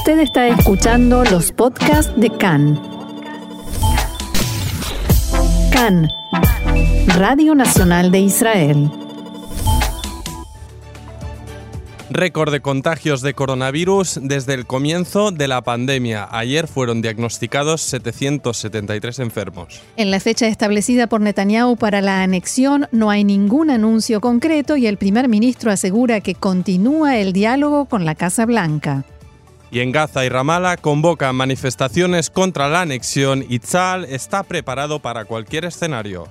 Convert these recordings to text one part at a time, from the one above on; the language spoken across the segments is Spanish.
Usted está escuchando los podcasts de Kan. Kan, Radio Nacional de Israel. Récord de contagios de coronavirus desde el comienzo de la pandemia. Ayer fueron diagnosticados 773 enfermos. En la fecha establecida por Netanyahu para la anexión no hay ningún anuncio concreto y el primer ministro asegura que continúa el diálogo con la Casa Blanca. Y en Gaza y Ramallah convocan manifestaciones contra la anexión y Tzahal está preparado para cualquier escenario.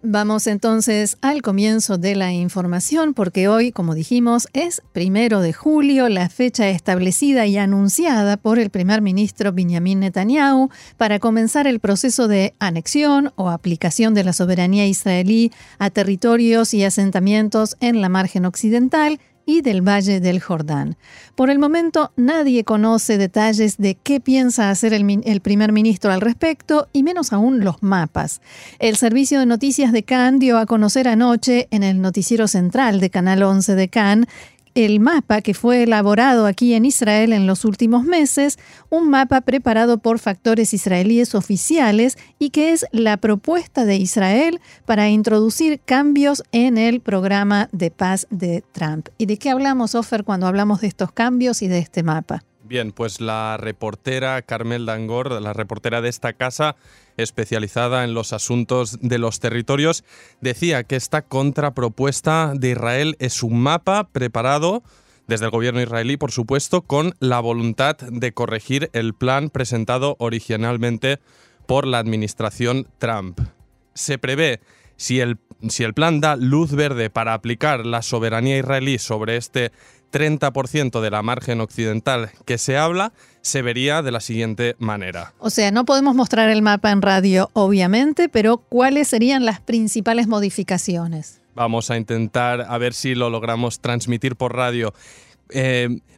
Vamos entonces al comienzo de la información porque hoy, como dijimos, es 1 de julio, la fecha establecida y anunciada por el primer ministro Benjamin Netanyahu para comenzar el proceso de anexión o aplicación de la soberanía israelí a territorios y asentamientos en la margen occidental y del Valle del Jordán. Por el momento, nadie conoce detalles de qué piensa hacer el primer ministro al respecto, y menos aún los mapas. El servicio de noticias de Kan dio a conocer anoche, en el noticiero central de Canal 11 de Kan, el mapa que fue elaborado aquí en Israel en los últimos meses, un mapa preparado por factores israelíes oficiales y que es la propuesta de Israel para introducir cambios en el programa de paz de Trump. ¿Y de qué hablamos, Ofer, cuando hablamos de estos cambios y de este mapa? Bien, pues la reportera Carmel Dangor, la reportera de esta casa especializada en los asuntos de los territorios, decía que esta contrapropuesta de Israel es un mapa preparado desde el gobierno israelí, por supuesto, con la voluntad de corregir el plan presentado originalmente por la administración Trump. Se prevé, si el plan da luz verde para aplicar la soberanía israelí sobre este 30% de la margen occidental que se habla, se vería de la siguiente manera. O sea, no podemos mostrar el mapa en radio, obviamente, pero ¿cuáles serían las principales modificaciones? Vamos a intentar a ver si lo logramos transmitir por radio.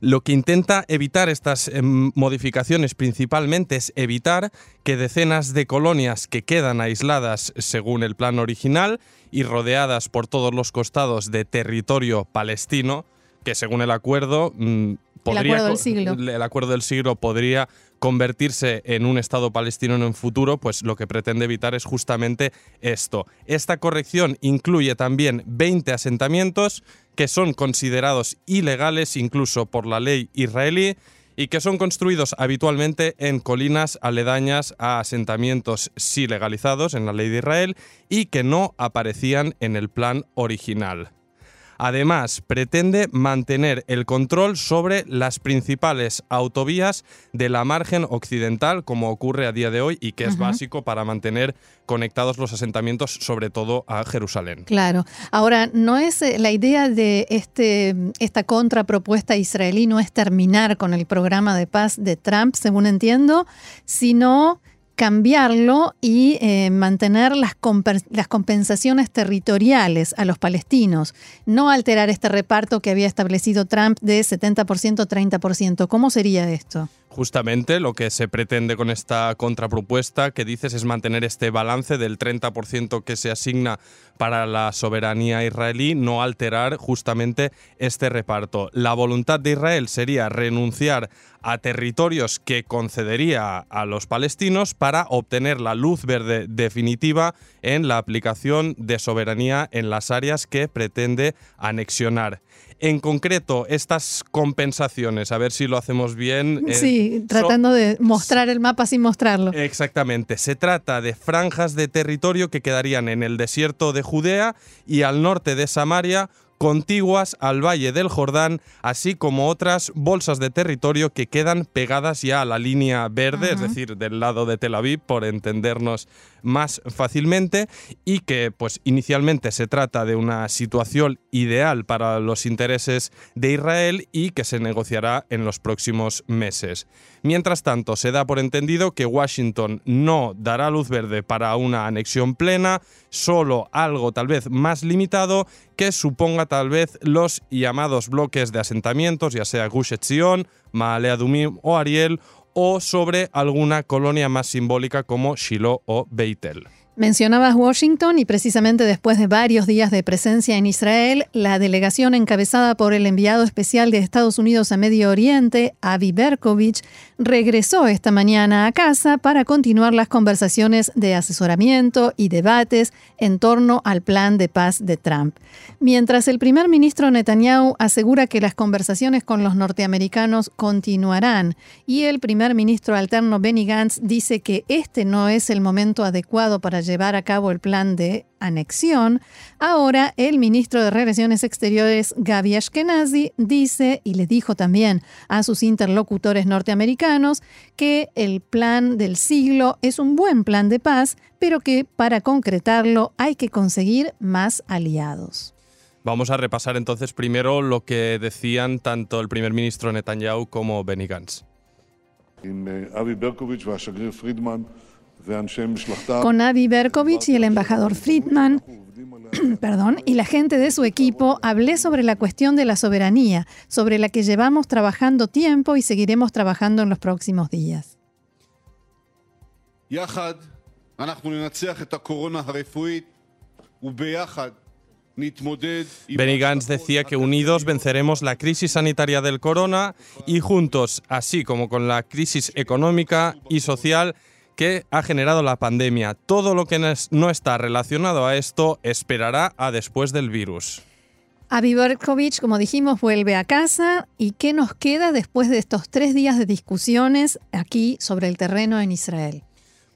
Lo que intenta evitar estas modificaciones principalmente es evitar que decenas de colonias que quedan aisladas según el plan original y rodeadas por todos los costados de territorio palestino, que según el acuerdo, el acuerdo del siglo podría convertirse en un Estado palestino en un futuro, pues lo que pretende evitar es justamente esto. Esta corrección incluye también 20 asentamientos que son considerados ilegales incluso por la ley israelí y que son construidos habitualmente en colinas aledañas a asentamientos sí legalizados en la ley de Israel y que no aparecían en el plan original. Además, pretende mantener el control sobre las principales autovías de la margen occidental, como ocurre a día de hoy y que es básico para mantener conectados los asentamientos, sobre todo a Jerusalén. Claro. Ahora, no es la idea de esta contrapropuesta israelí no es terminar con el programa de paz de Trump, según entiendo, sino cambiarlo y mantener las compensaciones territoriales a los palestinos, no alterar este reparto que había establecido Trump de 70%, 30%. ¿Cómo sería esto? Justamente lo que se pretende con esta contrapropuesta que dices es mantener este balance del 30% que se asigna para la soberanía israelí, no alterar justamente este reparto. La voluntad de Israel sería renunciar a territorios que concedería a los palestinos para obtener la luz verde definitiva en la aplicación de soberanía en las áreas que pretende anexionar. En concreto, estas compensaciones, a ver si lo hacemos bien. Sí, tratando de mostrar el mapa sin mostrarlo. Exactamente. Se trata de franjas de territorio que quedarían en el desierto de Judea y al norte de Samaria, contiguas al Valle del Jordán, así como otras bolsas de territorio que quedan pegadas ya a la línea verde, es decir, del lado de Tel Aviv, por entendernos más fácilmente, y que pues inicialmente se trata de una situación ideal para los intereses de Israel y que se negociará en los próximos meses. Mientras tanto, se da por entendido que Washington no dará luz verde para una anexión plena, solo algo tal vez más limitado que suponga tal vez los llamados bloques de asentamientos, ya sea Gush Etzion, Ma'ale Adumim o Ariel, o sobre alguna colonia más simbólica como Shiloh o Beitel. Mencionabas Washington y precisamente después de varios días de presencia en Israel, la delegación encabezada por el enviado especial de Estados Unidos a Medio Oriente, Avi Berkovich, regresó esta mañana a casa para continuar las conversaciones de asesoramiento y debates en torno al plan de paz de Trump. Mientras el primer ministro Netanyahu asegura que las conversaciones con los norteamericanos continuarán y el primer ministro alterno Benny Gantz dice que este no es el momento adecuado para llevar a cabo el plan de anexión, ahora el ministro de Relaciones Exteriores, Gabi Ashkenazi, dice y le dijo también a sus interlocutores norteamericanos que el plan del siglo es un buen plan de paz, pero que para concretarlo hay que conseguir más aliados. Vamos a repasar entonces primero lo que decían tanto el primer ministro Netanyahu como Benny Gantz. Avi Berkovich y el Shagrir Friedman. Con Avi Berkovich y el embajador Friedman y la gente de su equipo, hablé sobre la cuestión de la soberanía, sobre la que llevamos trabajando tiempo y seguiremos trabajando en los próximos días. Benny Gantz decía que unidos venceremos la crisis sanitaria del corona y juntos, así como con la crisis económica y social que ha generado la pandemia. Todo lo que no está relacionado a esto esperará a después del virus. Avi Berkovich, como dijimos, vuelve a casa. ¿Y qué nos queda después de estos 3 días de discusiones aquí sobre el terreno en Israel?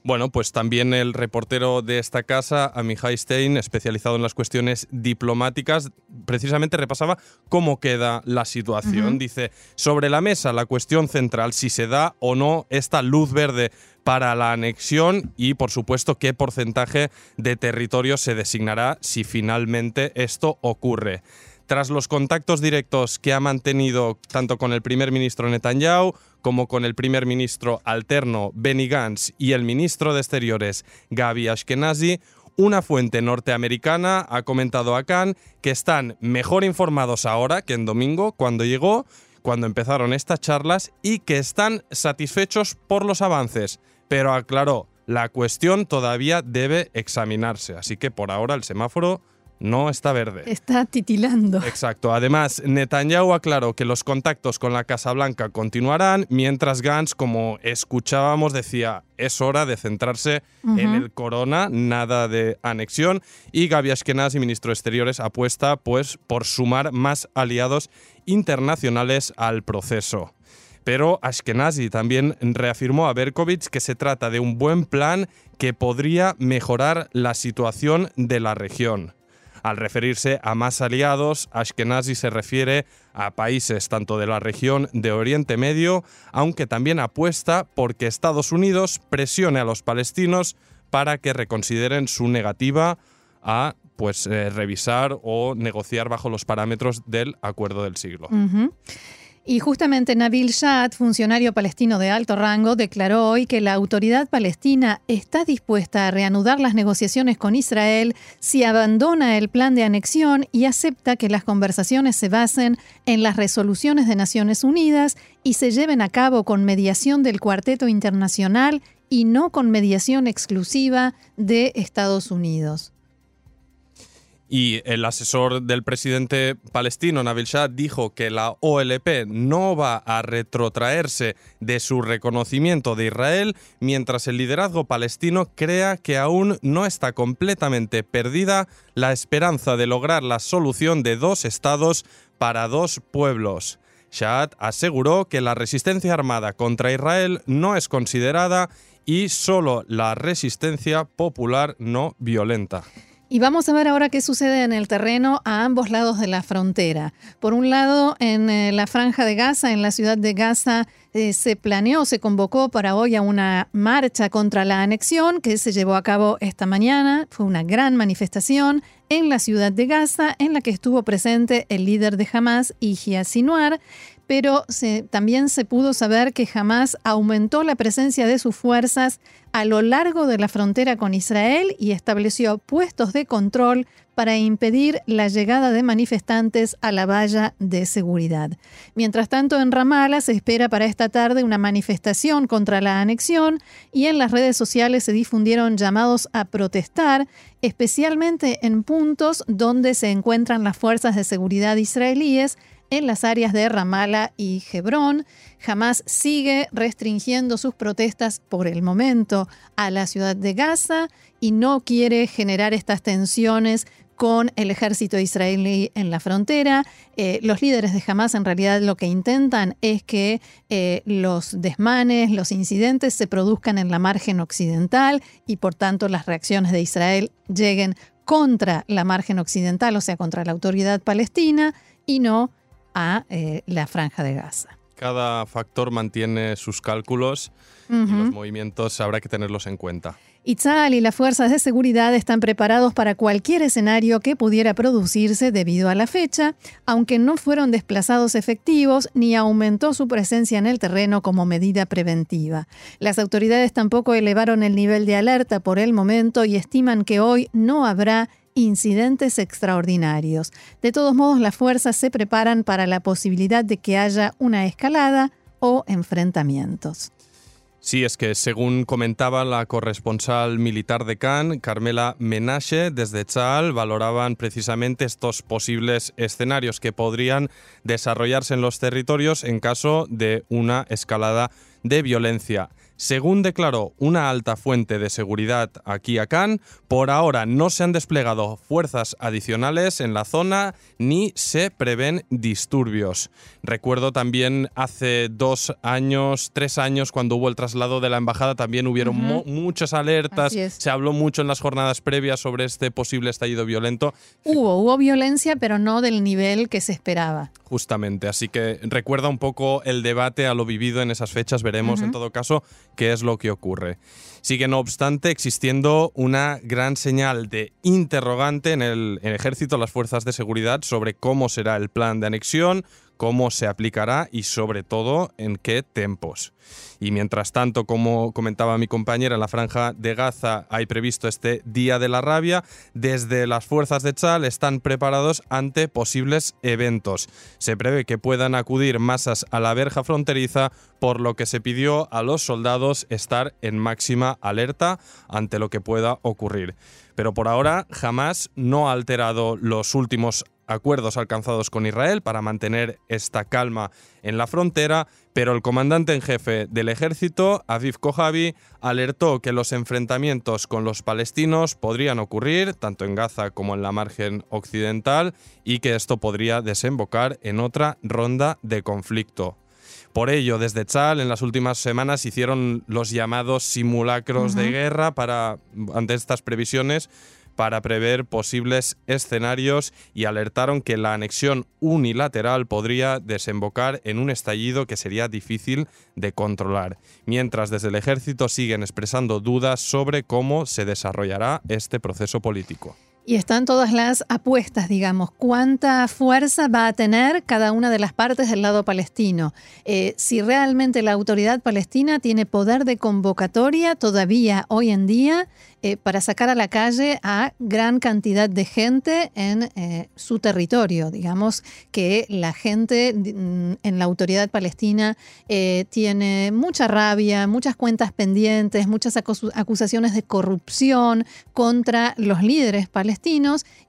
Bueno, pues también el reportero de esta casa, Amihai Stein, especializado en las cuestiones diplomáticas, precisamente repasaba cómo queda la situación. Uh-huh. Dice, sobre la mesa la cuestión central, si se da o no esta luz verde para la anexión y, por supuesto, qué porcentaje de territorio se designará si finalmente esto ocurre. Tras los contactos directos que ha mantenido tanto con el primer ministro Netanyahu como con el primer ministro alterno Benny Gantz y el ministro de Exteriores Gabi Ashkenazi, una fuente norteamericana ha comentado a Kan que están mejor informados ahora que en domingo, cuando llegó, cuando empezaron estas charlas, y que están satisfechos por los avances. Pero aclaró, la cuestión todavía debe examinarse, así que por ahora el semáforo no está verde. Está titilando. Exacto. Además, Netanyahu aclaró que los contactos con la Casa Blanca continuarán, mientras Gantz, como escuchábamos, decía es hora de centrarse en el corona, nada de anexión. Y Gabi Ashkenazi, ministro de Exteriores, apuesta pues por sumar más aliados internacionales al proceso. Pero Ashkenazi también reafirmó a Berkovich que se trata de un buen plan que podría mejorar la situación de la región. Al referirse a más aliados, Ashkenazi se refiere a países tanto de la región de Oriente Medio, aunque también apuesta por que Estados Unidos presione a los palestinos para que reconsideren su negativa a revisar o negociar bajo los parámetros del Acuerdo del Siglo. Uh-huh. Y justamente Nabil Shaath, funcionario palestino de alto rango, declaró hoy que la autoridad palestina está dispuesta a reanudar las negociaciones con Israel si abandona el plan de anexión y acepta que las conversaciones se basen en las resoluciones de Naciones Unidas y se lleven a cabo con mediación del Cuarteto Internacional y no con mediación exclusiva de Estados Unidos. Y el asesor del presidente palestino, Nabil Shaath, dijo que la OLP no va a retrotraerse de su reconocimiento de Israel mientras el liderazgo palestino crea que aún no está completamente perdida la esperanza de lograr la solución de 2 estados para 2 pueblos. Shaath aseguró que la resistencia armada contra Israel no es considerada y solo la resistencia popular no violenta. Y vamos a ver ahora qué sucede en el terreno a ambos lados de la frontera. Por un lado, en la Franja de Gaza, en la ciudad de Gaza, se convocó para hoy a una marcha contra la anexión que se llevó a cabo esta mañana. Fue una gran manifestación en la ciudad de Gaza, en la que estuvo presente el líder de Hamas, Higia Sinwar. pero también se pudo saber que Hamás aumentó la presencia de sus fuerzas a lo largo de la frontera con Israel y estableció puestos de control para impedir la llegada de manifestantes a la valla de seguridad. Mientras tanto, en Ramallah se espera para esta tarde una manifestación contra la anexión y en las redes sociales se difundieron llamados a protestar, especialmente en puntos donde se encuentran las fuerzas de seguridad israelíes en las áreas de Ramallah y Hebrón. Hamás sigue restringiendo sus protestas por el momento a la ciudad de Gaza y no quiere generar estas tensiones con el ejército israelí en la frontera. Los líderes de Hamás en realidad lo que intentan es que los desmanes, los incidentes se produzcan en la margen occidental y por tanto las reacciones de Israel lleguen contra la margen occidental, o sea, contra la autoridad palestina y no a la franja de Gaza. Cada factor mantiene sus cálculos y los movimientos habrá que tenerlos en cuenta. Y Tzahal y las fuerzas de seguridad están preparados para cualquier escenario que pudiera producirse debido a la fecha, aunque no fueron desplazados efectivos ni aumentó su presencia en el terreno como medida preventiva. Las autoridades tampoco elevaron el nivel de alerta por el momento y estiman que hoy no habrá incidentes extraordinarios. De todos modos, las fuerzas se preparan para la posibilidad de que haya una escalada o enfrentamientos. Sí, es que según comentaba la corresponsal militar de Kan, Carmela Menashe, desde Tzahal, valoraban precisamente estos posibles escenarios que podrían desarrollarse en los territorios en caso de una escalada de violencia. Según declaró una alta fuente de seguridad aquí a Kan, por ahora no se han desplegado fuerzas adicionales en la zona ni se prevén disturbios. Recuerdo también hace 3 años, cuando hubo el traslado de la embajada, también hubieron muchas alertas. Se habló mucho en las jornadas previas sobre este posible estallido violento. Hubo violencia, pero no del nivel que se esperaba. Justamente, así que recuerda un poco el debate a lo vivido en esas fechas. Veremos en todo caso qué es lo que ocurre. Sigue, no obstante, existiendo una gran señal de interrogante en el ejército, las fuerzas de seguridad, sobre cómo será el plan de anexión, cómo se aplicará y, sobre todo, en qué tiempos. Y mientras tanto, como comentaba mi compañera, en la franja de Gaza hay previsto este Día de la Rabia. Desde las fuerzas de Tzahal están preparados ante posibles eventos. Se prevé que puedan acudir masas a la verja fronteriza, por lo que se pidió a los soldados estar en máxima alerta ante lo que pueda ocurrir. Pero por ahora, Hamás no ha alterado los últimos acuerdos alcanzados con Israel para mantener esta calma en la frontera, pero el comandante en jefe del ejército, Aviv Kochavi, alertó que los enfrentamientos con los palestinos podrían ocurrir tanto en Gaza como en la margen occidental y que esto podría desembocar en otra ronda de conflicto. Por ello, desde Tzahal, en las últimas semanas hicieron los llamados simulacros de guerra ante estas previsiones, para prever posibles escenarios y alertaron que la anexión unilateral podría desembocar en un estallido que sería difícil de controlar. Mientras, desde el ejército siguen expresando dudas sobre cómo se desarrollará este proceso político. Y están todas las apuestas, digamos. ¿Cuánta fuerza va a tener cada una de las partes del lado palestino? Si realmente la autoridad palestina tiene poder de convocatoria todavía hoy en día para sacar a la calle a gran cantidad de gente en su territorio. Digamos que la gente en la autoridad palestina tiene mucha rabia, muchas cuentas pendientes, muchas acusaciones de corrupción contra los líderes palestinos.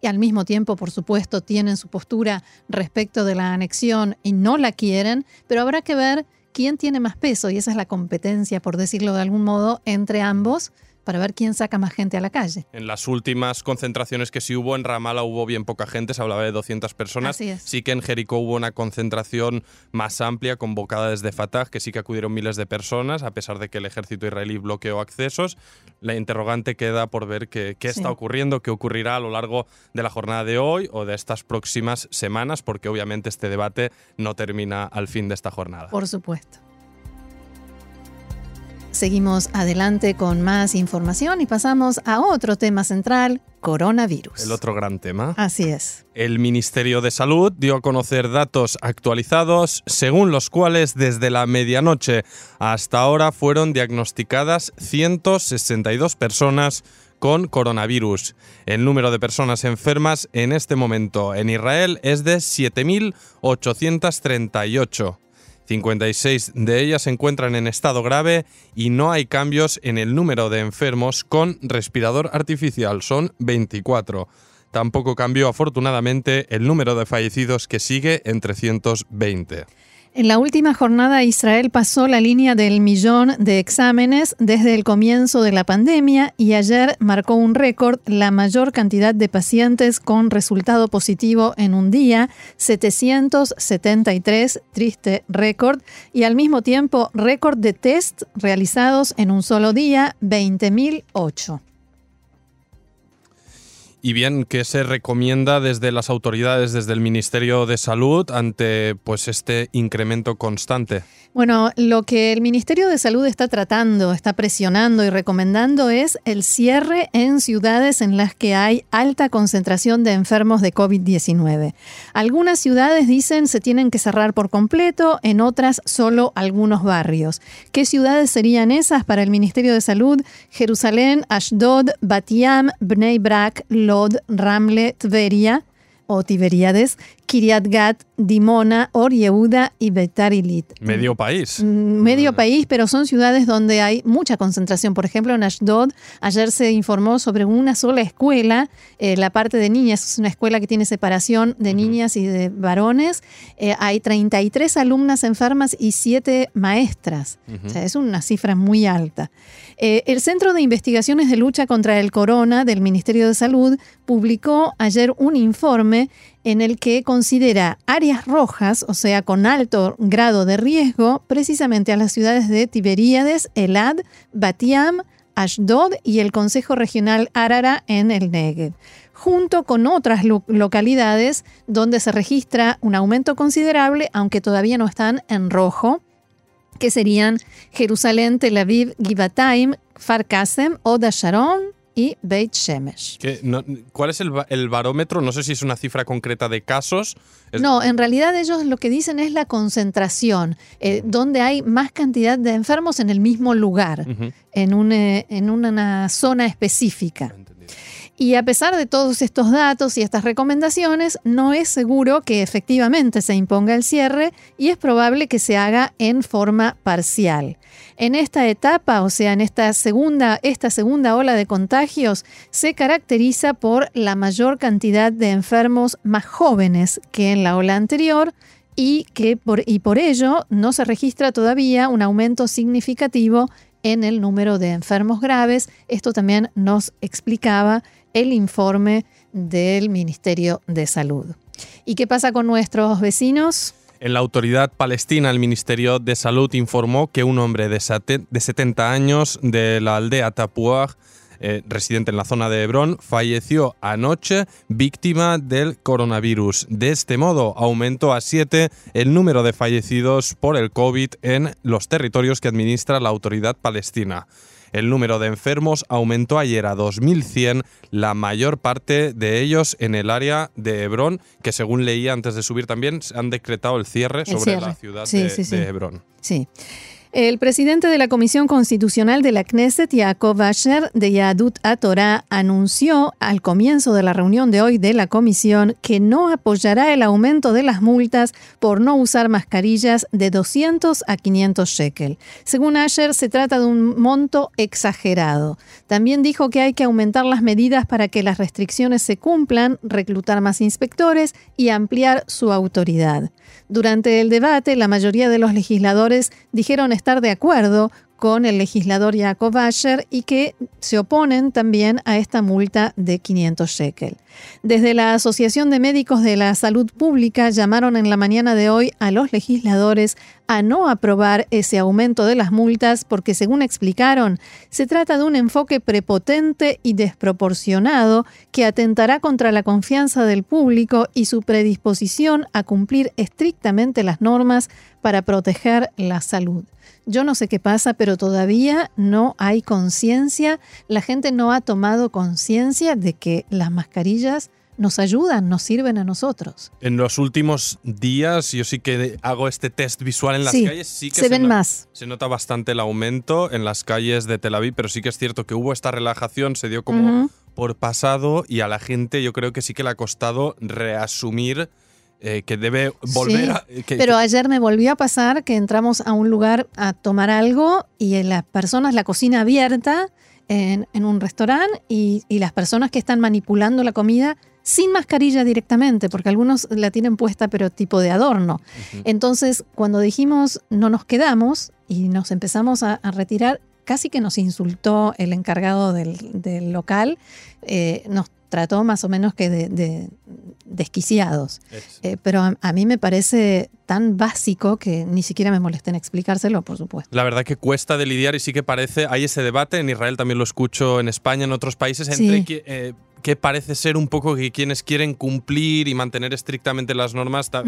Y al mismo tiempo, por supuesto, tienen su postura respecto de la anexión y no la quieren, pero habrá que ver quién tiene más peso y esa es la competencia, por decirlo de algún modo, entre ambos, para ver quién saca más gente a la calle. En las últimas concentraciones que sí hubo, en Ramallah hubo bien poca gente, se hablaba de 200 personas. Sí que en Jericó hubo una concentración más amplia, convocada desde Fatah, que sí que acudieron miles de personas, a pesar de que el ejército israelí bloqueó accesos. La interrogante queda por ver qué está ocurriendo, qué ocurrirá a lo largo de la jornada de hoy o de estas próximas semanas, porque obviamente este debate no termina al fin de esta jornada. Por supuesto. Seguimos adelante con más información y pasamos a otro tema central, coronavirus. El otro gran tema. Así es. El Ministerio de Salud dio a conocer datos actualizados según los cuales desde la medianoche hasta ahora fueron diagnosticadas 162 personas con coronavirus. El número de personas enfermas en este momento en Israel es de 7.838. 56 de ellas se encuentran en estado grave y no hay cambios en el número de enfermos con respirador artificial, son 24. Tampoco cambió afortunadamente el número de fallecidos, que sigue en 320. En la última jornada, Israel pasó la línea del 1.000.000 de exámenes desde el comienzo de la pandemia y ayer marcó un récord, la mayor cantidad de pacientes con resultado positivo en un día, 773, triste récord, y al mismo tiempo récord de test realizados en un solo día, 20.008. Y bien, ¿qué se recomienda desde las autoridades, desde el Ministerio de Salud, ante pues este incremento constante? Bueno, lo que el Ministerio de Salud está tratando, está presionando y recomendando es el cierre en ciudades en las que hay alta concentración de enfermos de COVID-19. Algunas ciudades dicen se tienen que cerrar por completo, en otras solo algunos barrios. ¿Qué ciudades serían esas para el Ministerio de Salud? Jerusalén, Ashdod, Bat Yam, Bnei Brak, Lod, Ramle, Tveria o Tiberíades, Kiryat Gat, Dimona, Or Yehuda y Beitar Hilit. Medio país. Medio país, pero son ciudades donde hay mucha concentración. Por ejemplo, en Ashdod, ayer se informó sobre una sola escuela, la parte de niñas, es una escuela que tiene separación de niñas y de varones. Hay 33 alumnas enfermas y 7 maestras. O sea, es una cifra muy alta. El Centro de Investigaciones de Lucha contra el Corona del Ministerio de Salud publicó ayer un informe en el que considera áreas rojas, o sea, con alto grado de riesgo, precisamente a las ciudades de Tiberíades, Elad, Bat Yam, Ashdod y el Consejo Regional Arara en el Negev, junto con otras localidades donde se registra un aumento considerable, aunque todavía no están en rojo, que serían Jerusalén, Tel Aviv, Givatayim, Kfar Kasem, Oda Sharon y Beit Shemesh. ¿Cuál es el barómetro? No sé si es una cifra concreta de casos. No, en realidad ellos lo que dicen es la concentración, donde hay más cantidad de enfermos en el mismo lugar, en una zona específica. Y a pesar de todos estos datos y estas recomendaciones, no es seguro que efectivamente se imponga el cierre y es probable que se haga en forma parcial. En esta etapa, o sea, en esta segunda ola de contagios, se caracteriza por la mayor cantidad de enfermos más jóvenes que en la ola anterior y por ello no se registra todavía un aumento significativo en el número de enfermos graves. Esto también nos explicaba el informe del Ministerio de Salud. ¿Y qué pasa con nuestros vecinos? En la Autoridad Palestina, el Ministerio de Salud informó que un hombre de 70 años de la aldea Tapuaj, residente en la zona de Hebrón, falleció anoche víctima del coronavirus. De este modo, aumentó a 7 el número de fallecidos por el COVID en los territorios que administra la Autoridad Palestina. El número de enfermos aumentó ayer a 2.100, la mayor parte de ellos en el área de Hebrón, que según leía antes de subir también, han decretado el cierre sobre la ciudad de Hebrón. Sí. El presidente de la Comisión Constitucional de la Knesset, Yaakov Asher, de Yadut Atorá, anunció al comienzo de la reunión de hoy de la comisión que no apoyará el aumento de las multas por no usar mascarillas de 200 a 500 shekel. Según Asher, se trata de un monto exagerado. También dijo que hay que aumentar las medidas para que las restricciones se cumplan, reclutar más inspectores y ampliar su autoridad. Durante el debate, la mayoría de los legisladores dijeron estar de acuerdo con el legislador Yaakov Asher y que se oponen también a esta multa de 500 shekel. Desde la Asociación de Médicos de la Salud Pública llamaron en la mañana de hoy a los legisladores a no aprobar ese aumento de las multas porque, según explicaron, se trata de un enfoque prepotente y desproporcionado que atentará contra la confianza del público y su predisposición a cumplir estrictamente las normas para proteger la salud. Yo no sé qué pasa, pero todavía no hay conciencia. La gente no ha tomado conciencia de que las mascarillas nos ayudan, nos sirven a nosotros. En los últimos días, yo sí que hago este test visual en las calles. Sí que se ven más. Se nota bastante el aumento en las calles de Tel Aviv, pero sí que es cierto que hubo esta relajación, se dio como por pasado, y a la gente yo creo que sí que le ha costado reasumir que debe volver a… Pero ayer me volvió a pasar que entramos a un lugar a tomar algo y las personas, la cocina abierta en un restaurante y las personas que están manipulando la comida… sin mascarilla directamente, porque algunos la tienen puesta pero tipo de adorno. Entonces, cuando dijimos no nos quedamos y nos empezamos a retirar, casi que nos insultó el encargado del local, nos trató más o menos que de desquiciados. Pero a mí me parece tan básico que ni siquiera me molesté en explicárselo, por supuesto. La verdad que cuesta de lidiar y sí que parece, hay ese debate, en Israel también lo escucho, en España, en otros países, entre que parece ser un poco que quienes quieren cumplir y mantener estrictamente las normas a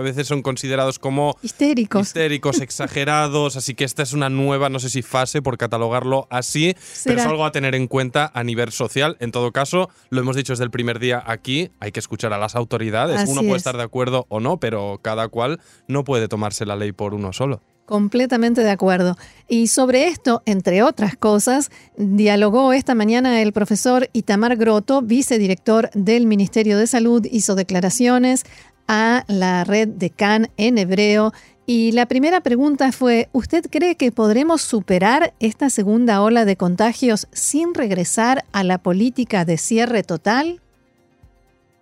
veces son considerados como histéricos, exagerados, así que esta es una nueva, no sé si fase por catalogarlo así, pero es algo a tener en cuenta a nivel social. En todo caso, lo hemos dicho desde el primer día aquí, hay que escuchar a las autoridades, así uno puede estar de acuerdo o no, pero cada cual no puede tomarse la ley por uno solo. Completamente de acuerdo. Y sobre esto, entre otras cosas, dialogó esta mañana el profesor Itamar Grotto, vicedirector del Ministerio de Salud, hizo declaraciones a la red de Kan en hebreo. Y la primera pregunta fue, ¿usted cree que podremos superar esta segunda ola de contagios sin regresar a la política de cierre total?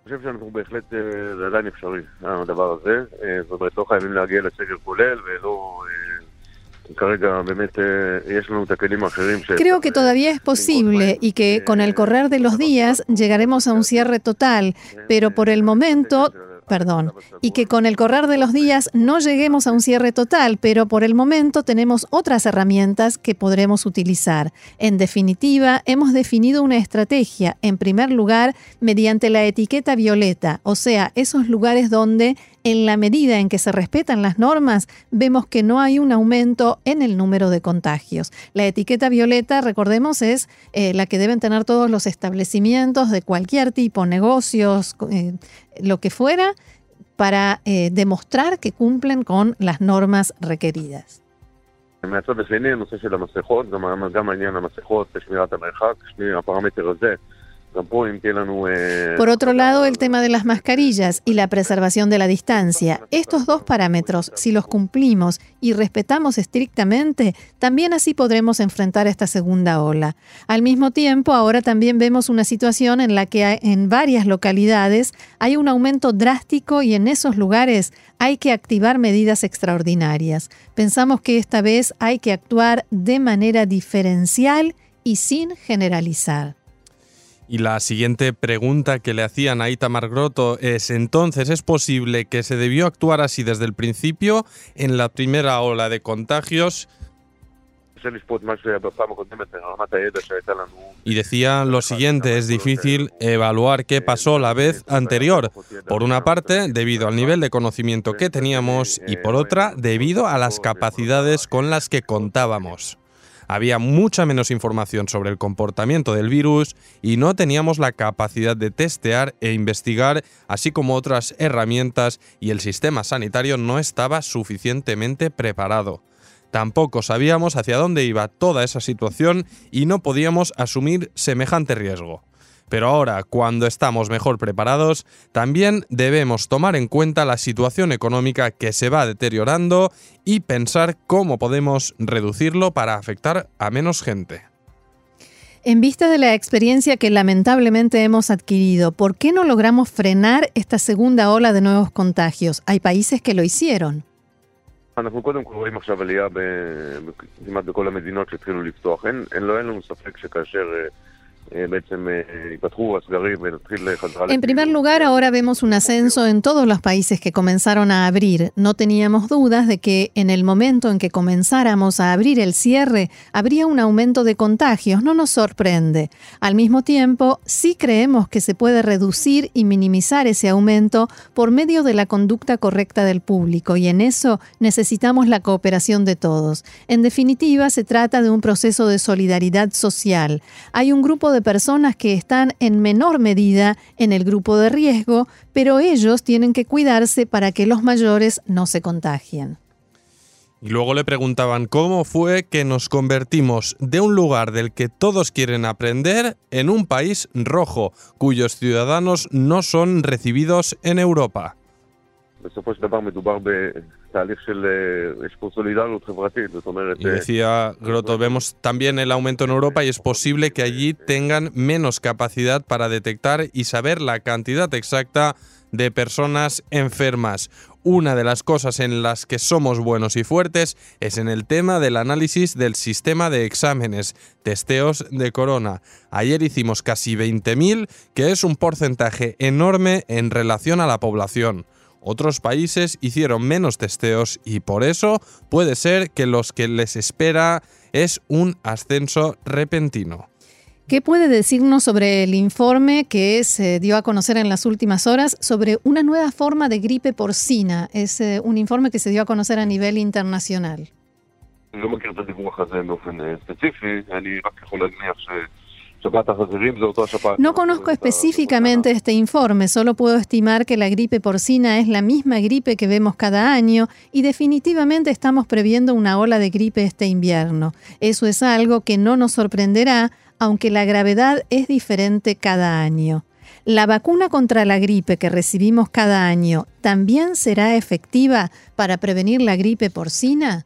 אני חושב שאנחנו בהחלט, זה עדיין אפשרי, הדבר הזה, זאת אומרת לא חייבים להגיע לסגר כולל ולא, כרגע באמת יש לנו את הכלים האחרים ש... Creo que todavía es posible y que con el correr de los días llegaremos a un cierre total, pero por el momento... y que con el correr de los días no lleguemos a un cierre total, pero por el momento tenemos otras herramientas que podremos utilizar. En definitiva, hemos definido una estrategia, en primer lugar, mediante la etiqueta violeta, o sea, esos lugares donde, en la medida en que se respetan las normas, vemos que no hay un aumento en el número de contagios. La etiqueta violeta, recordemos, es la que deben tener todos los establecimientos de cualquier tipo, negocios, lo que fuera, para demostrar que cumplen con las normas requeridas. מהצד השני, הנושא של המסכות, גם העניין המסכות, שמירת המרחק, הפרמטר הזה. Por otro lado, el tema de las mascarillas y la preservación de la distancia. Estos dos parámetros, si los cumplimos y respetamos estrictamente, también así podremos enfrentar esta segunda ola. Al mismo tiempo, ahora también vemos una situación en la que en varias localidades hay un aumento drástico y en esos lugares hay que activar medidas extraordinarias. Pensamos que esta vez hay que actuar de manera diferencial y sin generalizar. Y la siguiente pregunta que le hacían a Itamar Grotto es, entonces, ¿es posible que se debió actuar así desde el principio en la primera ola de contagios? Y decía lo siguiente, es difícil evaluar qué pasó la vez anterior. Por una parte, debido al nivel de conocimiento que teníamos y por otra, debido a las capacidades con las que contábamos. Había mucha menos información sobre el comportamiento del virus y no teníamos la capacidad de testear e investigar, así como otras herramientas, y el sistema sanitario no estaba suficientemente preparado. Tampoco sabíamos hacia dónde iba toda esa situación y no podíamos asumir semejante riesgo. Pero ahora, cuando estamos mejor preparados, también debemos tomar en cuenta la situación económica que se va deteriorando y pensar cómo podemos reducirlo para afectar a menos gente. En vista de la experiencia que lamentablemente hemos adquirido, ¿por qué no logramos frenar esta segunda ola de nuevos contagios? Hay países que lo hicieron. אנחנו קודם כל רואים עכשיו עלייה כמעט בכל המדינות שהתחילו לפתוח. אין לנו ספק שכאשר... En primer lugar, ahora vemos un ascenso en todos los países que comenzaron a abrir. No teníamos dudas de que en el momento en que comenzáramos a abrir el cierre, habría un aumento de contagios. No nos sorprende. Al mismo tiempo, sí creemos que se puede reducir y minimizar ese aumento por medio de la conducta correcta del público, y en eso necesitamos la cooperación de todos. En definitiva, se trata de un proceso de solidaridad social. Hay un grupo de personas que están en menor medida en el grupo de riesgo, pero ellos tienen que cuidarse para que los mayores no se contagien. Y luego le preguntaban cómo fue que nos convertimos de un lugar del que todos quieren aprender en un país rojo, cuyos ciudadanos no son recibidos en Europa. Y decía Grotto, vemos también el aumento en Europa y es posible que allí tengan menos capacidad para detectar y saber la cantidad exacta de personas enfermas. Una de las cosas en las que somos buenos y fuertes es en el tema del análisis del sistema de exámenes, testeos de corona. Ayer hicimos casi 20.000, que es un porcentaje enorme en relación a la población. Otros países hicieron menos testeos y por eso puede ser que los que les espera es un ascenso repentino. ¿Qué puede decirnos sobre el informe que se dio a conocer en las últimas horas sobre una nueva forma de gripe porcina? Es un informe que se dio a conocer a nivel internacional. No conozco específicamente este informe, solo puedo estimar que la gripe porcina es la misma gripe que vemos cada año y definitivamente estamos previendo una ola de gripe este invierno. Eso es algo que no nos sorprenderá, aunque la gravedad es diferente cada año. ¿La vacuna contra la gripe que recibimos cada año también será efectiva para prevenir la gripe porcina?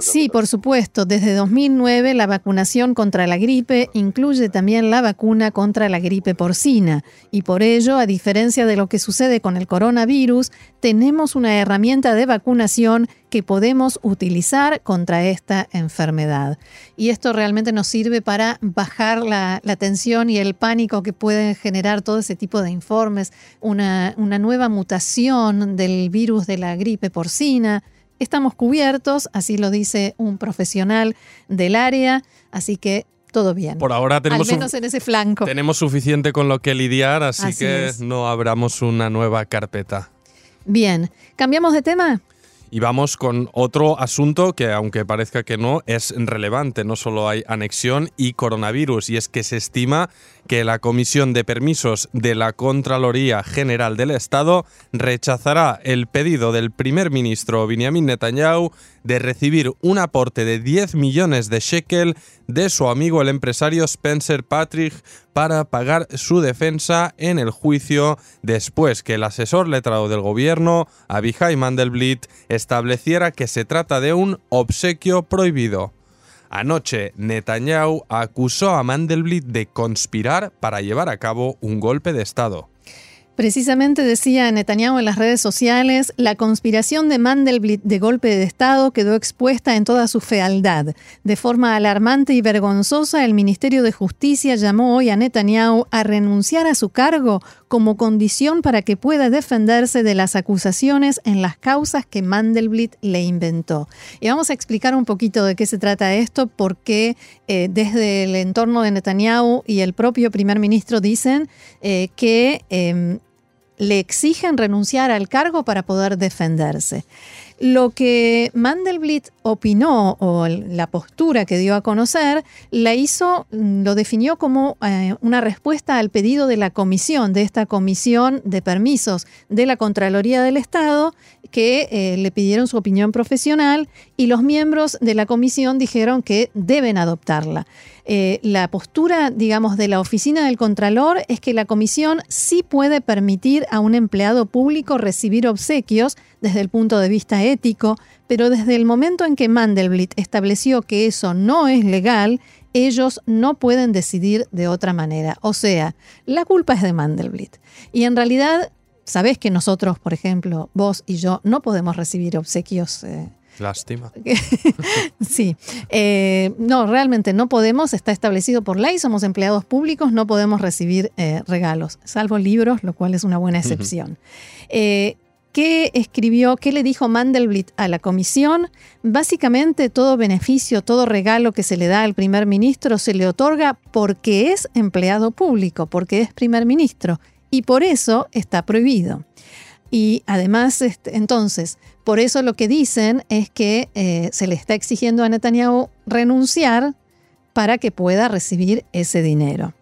Sí, por supuesto. Desde 2009 la vacunación contra la gripe incluye también la vacuna contra la gripe porcina. Y por ello, a diferencia de lo que sucede con el coronavirus, tenemos una herramienta de vacunación que podemos utilizar contra esta enfermedad. Y esto realmente nos sirve para bajar la tensión y el pánico que pueden generar todo ese tipo de informes. Una nueva mutación del virus de la gripe porcina. Estamos cubiertos, así lo dice un profesional del área, así que todo bien. Por ahora tenemos, al menos en ese flanco, tenemos suficiente con lo que lidiar, así que no abramos una nueva carpeta. Bien, ¿cambiamos de tema? Y vamos con otro asunto que, aunque parezca que no, es relevante. No solo hay anexión y coronavirus, y es que se estima que la Comisión de Permisos de la Contraloría General del Estado rechazará el pedido del primer ministro Benjamin Netanyahu de recibir un aporte de 10 millones de shekel de su amigo el empresario Spencer Patrick para pagar su defensa en el juicio después que el asesor letrado del gobierno, Abihai Mandelblit, estableciera que se trata de un obsequio prohibido. Anoche, Netanyahu acusó a Mandelblit de conspirar para llevar a cabo un golpe de Estado. Precisamente decía Netanyahu en las redes sociales, la conspiración de Mandelblit de golpe de Estado quedó expuesta en toda su fealdad. De forma alarmante y vergonzosa, el Ministerio de Justicia llamó hoy a Netanyahu a renunciar a su cargo como condición para que pueda defenderse de las acusaciones en las causas que Mandelblit le inventó. Y vamos a explicar un poquito de qué se trata esto, porque desde el entorno de Netanyahu y el propio primer ministro dicen que le exigen renunciar al cargo para poder defenderse. Lo que Mandelblit opinó, o la postura que dio a conocer, lo definió como una respuesta al pedido de la comisión, de esta comisión de permisos de la Contraloría del Estado, que le pidieron su opinión profesional y los miembros de la comisión dijeron que deben adoptarla. La postura, digamos, de la oficina del Contralor es que la comisión sí puede permitir a un empleado público recibir obsequios desde el punto de vista ético, pero desde el momento en que Mandelblit estableció que eso no es legal, ellos no pueden decidir de otra manera. O sea, la culpa es de Mandelblit. Y en realidad, sabés que nosotros, por ejemplo, vos y yo, no podemos recibir obsequios Lástima. Sí. No, realmente no podemos, está establecido por ley, somos empleados públicos, no podemos recibir regalos, salvo libros, lo cual es una buena excepción. ¿Qué escribió, qué le dijo Mandelblit a la comisión? Básicamente todo beneficio, todo regalo que se le da al primer ministro se le otorga porque es empleado público, porque es primer ministro y por eso está prohibido. Y además, entonces, por eso lo que dicen es que se le está exigiendo a Netanyahu renunciar para que pueda recibir ese dinero.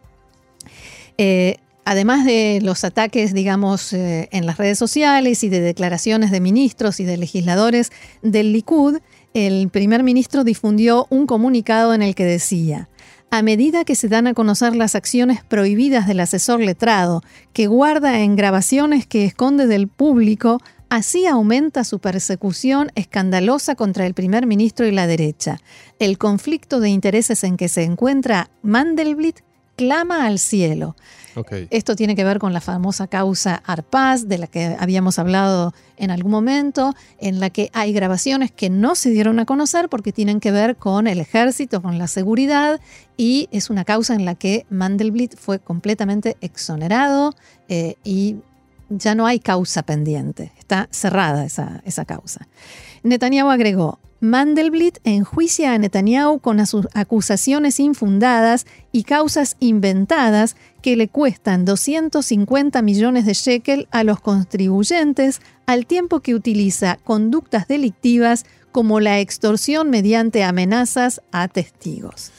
Además de los ataques, digamos, en las redes sociales y de declaraciones de ministros y de legisladores del Likud, el primer ministro difundió un comunicado en el que decía: a medida que se dan a conocer las acciones prohibidas del asesor letrado, que guarda en grabaciones que esconde del público, así aumenta su persecución escandalosa contra el primer ministro y la derecha. El conflicto de intereses en que se encuentra Mandelblit clama al cielo. Okay. Esto tiene que ver con la famosa causa Arpaz, de la que habíamos hablado en algún momento, en la que hay grabaciones que no se dieron a conocer porque tienen que ver con el ejército, con la seguridad, y es una causa en la que Mandelblit fue completamente exonerado y ya no hay causa pendiente. Está cerrada esa causa. Netanyahu agregó: Mandelblit enjuicia a Netanyahu con acusaciones infundadas y causas inventadas que le cuestan 250 millones de shekel a los contribuyentes, al tiempo que utiliza conductas delictivas como la extorsión mediante amenazas a testigos.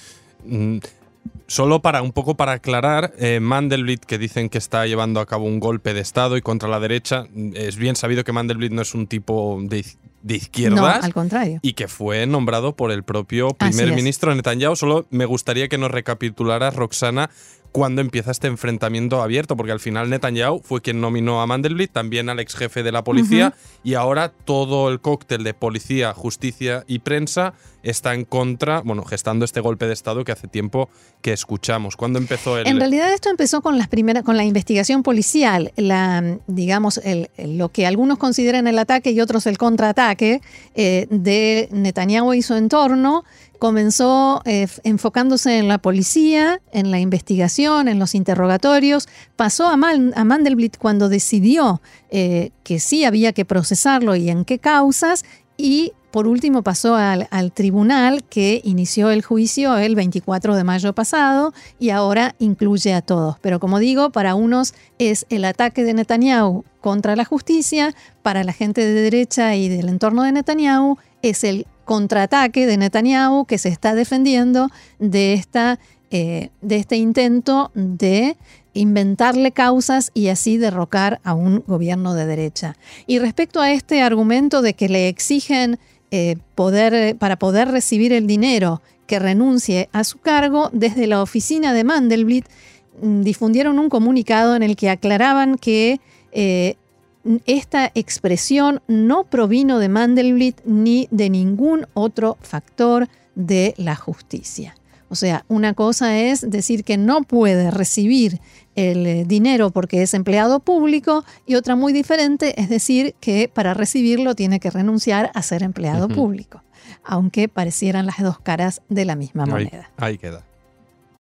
Solo para un poco para aclarar, Mandelblit, que dicen que está llevando a cabo un golpe de Estado y contra la derecha, es bien sabido que Mandelblit no es un tipo de izquierdas. No, al contrario. Y que fue nombrado por el propio primer ministro Netanyahu. Solo me gustaría que nos recapitularas, Roxana, cuándo empieza este enfrentamiento abierto, porque al final Netanyahu fue quien nominó a Mandelblit, también al ex jefe de la policía, y ahora todo el cóctel de policía, justicia y prensa está en contra, bueno, gestando este golpe de Estado que hace tiempo que escuchamos. ¿Cuándo empezó el...? En realidad esto empezó con la investigación policial, lo que algunos consideran el ataque y otros el contraataque de Netanyahu y su entorno. Comenzó enfocándose en la policía, en la investigación, en los interrogatorios. Pasó a Mandelblit cuando decidió que sí había que procesarlo y en qué causas. Y por último pasó al tribunal, que inició el juicio el 24 de mayo pasado y ahora incluye a todos. Pero como digo, para unos es el ataque de Netanyahu contra la justicia, para la gente de derecha y del entorno de Netanyahu es el contraataque de Netanyahu, que se está defendiendo de este intento de inventarle causas y así derrocar a un gobierno de derecha. Y respecto a este argumento de que le exigen para poder recibir el dinero que renuncie a su cargo, desde la oficina de Mandelblit difundieron un comunicado en el que aclaraban que esta expresión no provino de Mandelblit ni de ningún otro factor de la justicia. O sea, una cosa es decir que no puede recibir el dinero porque es empleado público, y otra muy diferente es decir que para recibirlo tiene que renunciar a ser empleado público, aunque parecieran las dos caras de la misma moneda. Ahí queda.